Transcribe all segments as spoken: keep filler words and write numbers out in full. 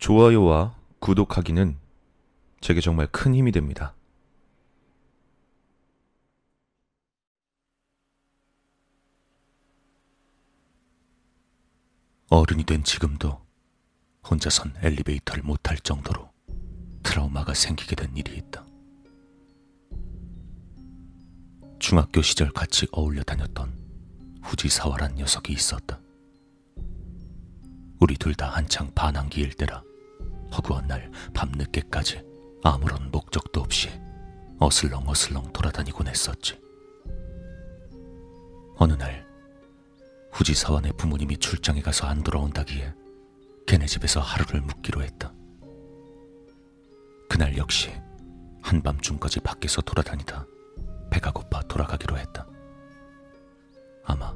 좋아요와 구독하기는 제게 정말 큰 힘이 됩니다. 어른이 된 지금도 혼자선 엘리베이터를 못 탈 정도로 트라우마가 생기게 된 일이 있다. 중학교 시절 같이 어울려 다녔던 후지사와란 녀석이 있었다. 우리 둘 다 한창 반항기일 때라 허구한 날 밤늦게까지 아무런 목적도 없이 어슬렁어슬렁 돌아다니곤 했었지. 어느 날 후지사와 내 부모님이 출장에 가서 안 돌아온다기에 걔네 집에서 하루를 묵기로 했다. 그날 역시 한밤중까지 밖에서 돌아다니다 배가 고파 돌아가기로 했다. 아마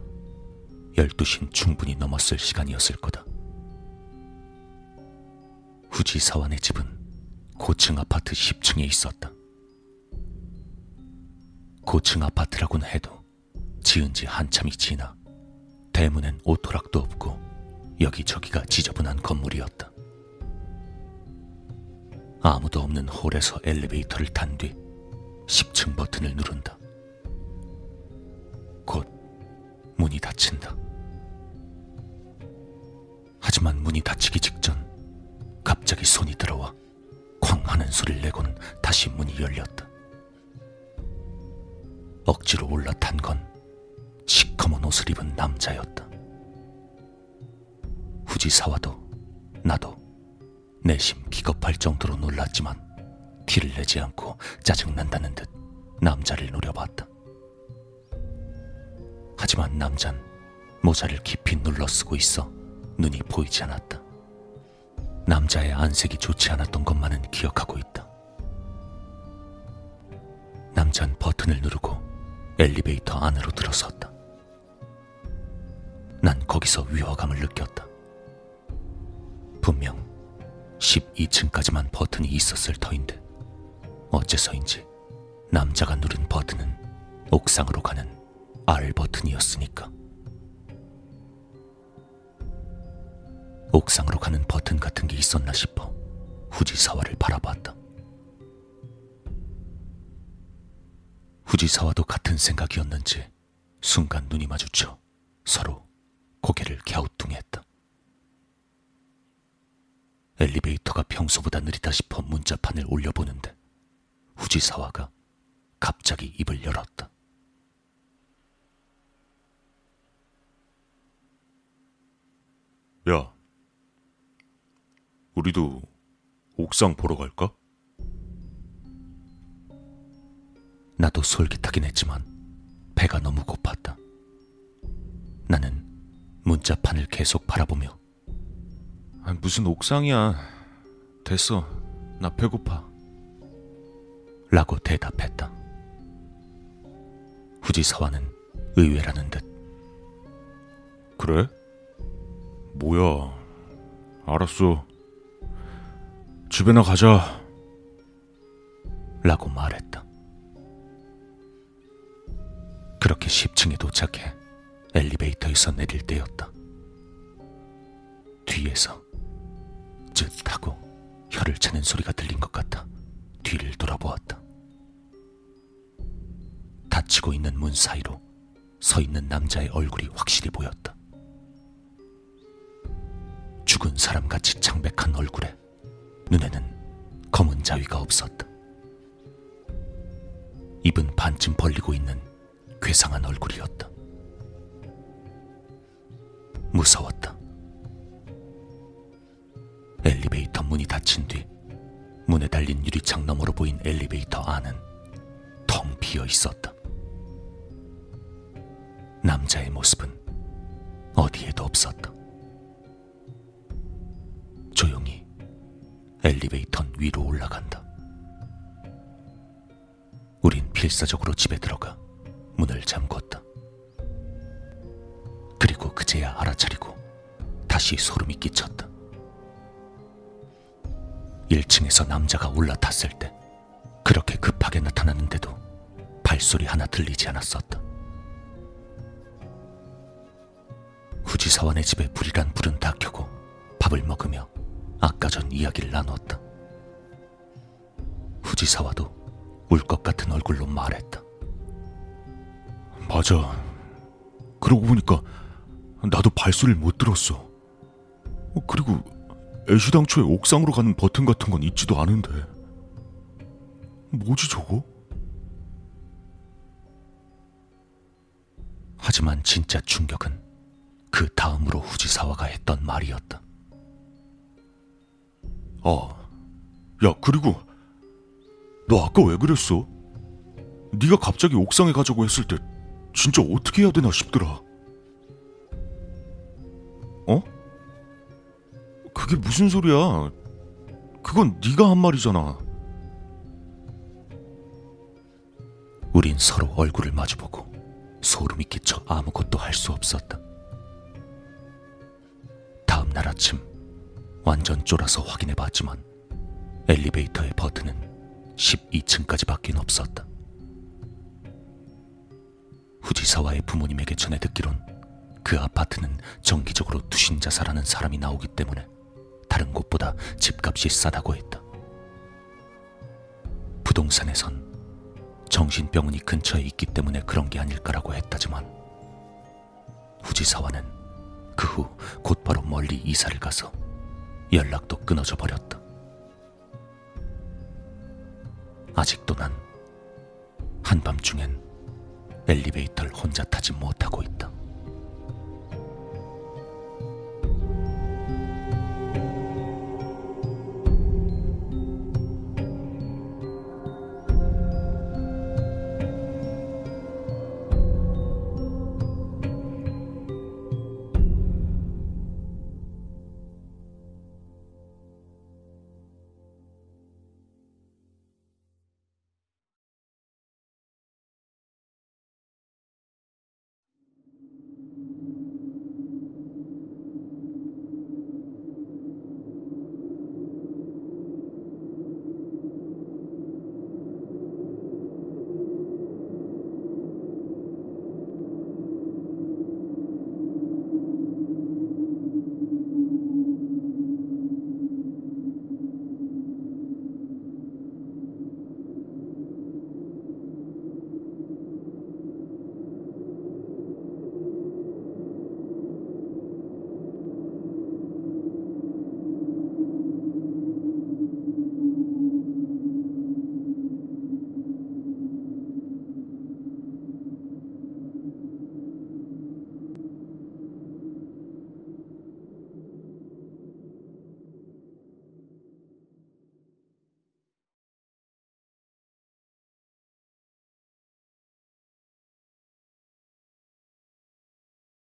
열두 시는 충분히 넘었을 시간이었을 거다. 후지사와 내 집은 고층 아파트 십 층에 있었다. 고층 아파트라곤 해도 지은 지 한참이 지나 대문엔 오토락도 없고 여기저기가 지저분한 건물이었다. 아무도 없는 홀에서 엘리베이터를 탄 뒤 십 층 버튼을 누른다. 곧 문이 닫힌다. 하지만 문이 닫히기 직전 갑자기 손이 들어와 쾅 하는 소리를 내곤 다시 문이 열렸다. 억지로 올라탄 건 시커먼 옷을 입은 남자였다. 후지사와도 나도 내심 기겁할 정도로 놀랐지만 티를 내지 않고 짜증난다는 듯 남자를 노려봤다. 하지만 남잔 모자를 깊이 눌러쓰고 있어 눈이 보이지 않았다. 남자의 안색이 좋지 않았던 것만은 기억하고 있다. 남잔 버튼을 누르고 엘리베이터 안으로 들어섰다. 난 거기서 위화감을 느꼈다. 분명 십이 층까지만 버튼이 있었을 터인데 어째서인지 남자가 누른 버튼은 옥상으로 가는 R 버튼이었으니까. 옥상으로 가는 버튼 같은 게 있었나 싶어 후지사와를 바라봤다. 후지사와도 같은 생각이었는지 순간 눈이 마주쳐 서로 고개를 갸우뚱했다. 엘리베이터가 평소보다 느리다 싶어 문자판을 올려보는데 후지사와가 갑자기 입을 열었다. 야, 우리도 옥상 보러 갈까? 나도 솔깃하긴 했지만 배가 너무 고팠다. 나는 문자판을 계속 바라보며 아, 무슨 옥상이야. 됐어. 나 배고파. 라고 대답했다. 후지사와는 의외라는 듯 그래? 뭐야. 알았어. 집에나 가자. 라고 말했다. 그렇게 십 층에 도착해 엘리베이터에서 내릴 때였다. 뒤에서 쯧 하고 혀를 차는 소리가 들린 것 같아 뒤를 돌아보았다. 닫히고 있는 문 사이로 서 있는 남자의 얼굴이 확실히 보였다. 죽은 사람같이 창백한 얼굴에 눈에는 검은 자위가 없었다. 입은 반쯤 벌리고 있는 괴상한 얼굴이었다. 무서웠다. 엘리베이터 문이 닫힌 뒤 문에 달린 유리창 너머로 보인 엘리베이터 안은 텅 비어 있었다. 남자의 모습은 어디에도 없었다. 조용히 엘리베이터는 위로 올라간다. 우린 필사적으로 집에 들어가 문을 잠궜다. 그리고 그제야 알아차리고 다시 소름이 끼쳤다. 일 층에서 남자가 올라탔을 때 그렇게 급하게 나타났는데도 발소리 하나 들리지 않았었다. 후지사와 내 집에 불이란 불은 다 켜고 밥을 먹으며 아까 전 이야기를 나누었다. 후지사와도 울 것 같은 얼굴로 말했다. 맞아. 그러고 보니까 나도 발소리를 못 들었어. 그리고 애시당초에 옥상으로 가는 버튼 같은 건 있지도 않은데. 뭐지 저거? 하지만 진짜 충격은 그 다음으로 후지사와가 했던 말이었다. 아, 야 그리고 너 아까 왜 그랬어? 네가 갑자기 옥상에 가자고 했을 때 진짜 어떻게 해야 되나 싶더라. 어? 그게 무슨 소리야? 그건 네가 한 말이잖아. 우린 서로 얼굴을 마주보고 소름이 끼쳐 아무것도 할 수 없었다. 다음날 아침 완전 쫄아서 확인해봤지만 엘리베이터의 버튼은 십이 층까지밖에 없었다. 후지사와의 부모님에게 전해 듣기론 그 아파트는 정기적으로 투신자사라는 사람이 나오기 때문에 다른 곳보다 집값이 싸다고 했다. 부동산에선 정신병원이 근처에 있기 때문에 그런 게 아닐까라고 했다지만 후지사와는 그 후 곧바로 멀리 이사를 가서 연락도 끊어져 버렸다. 아직도 난 한밤중엔 엘리베이터를 혼자 타지 못하고 있다.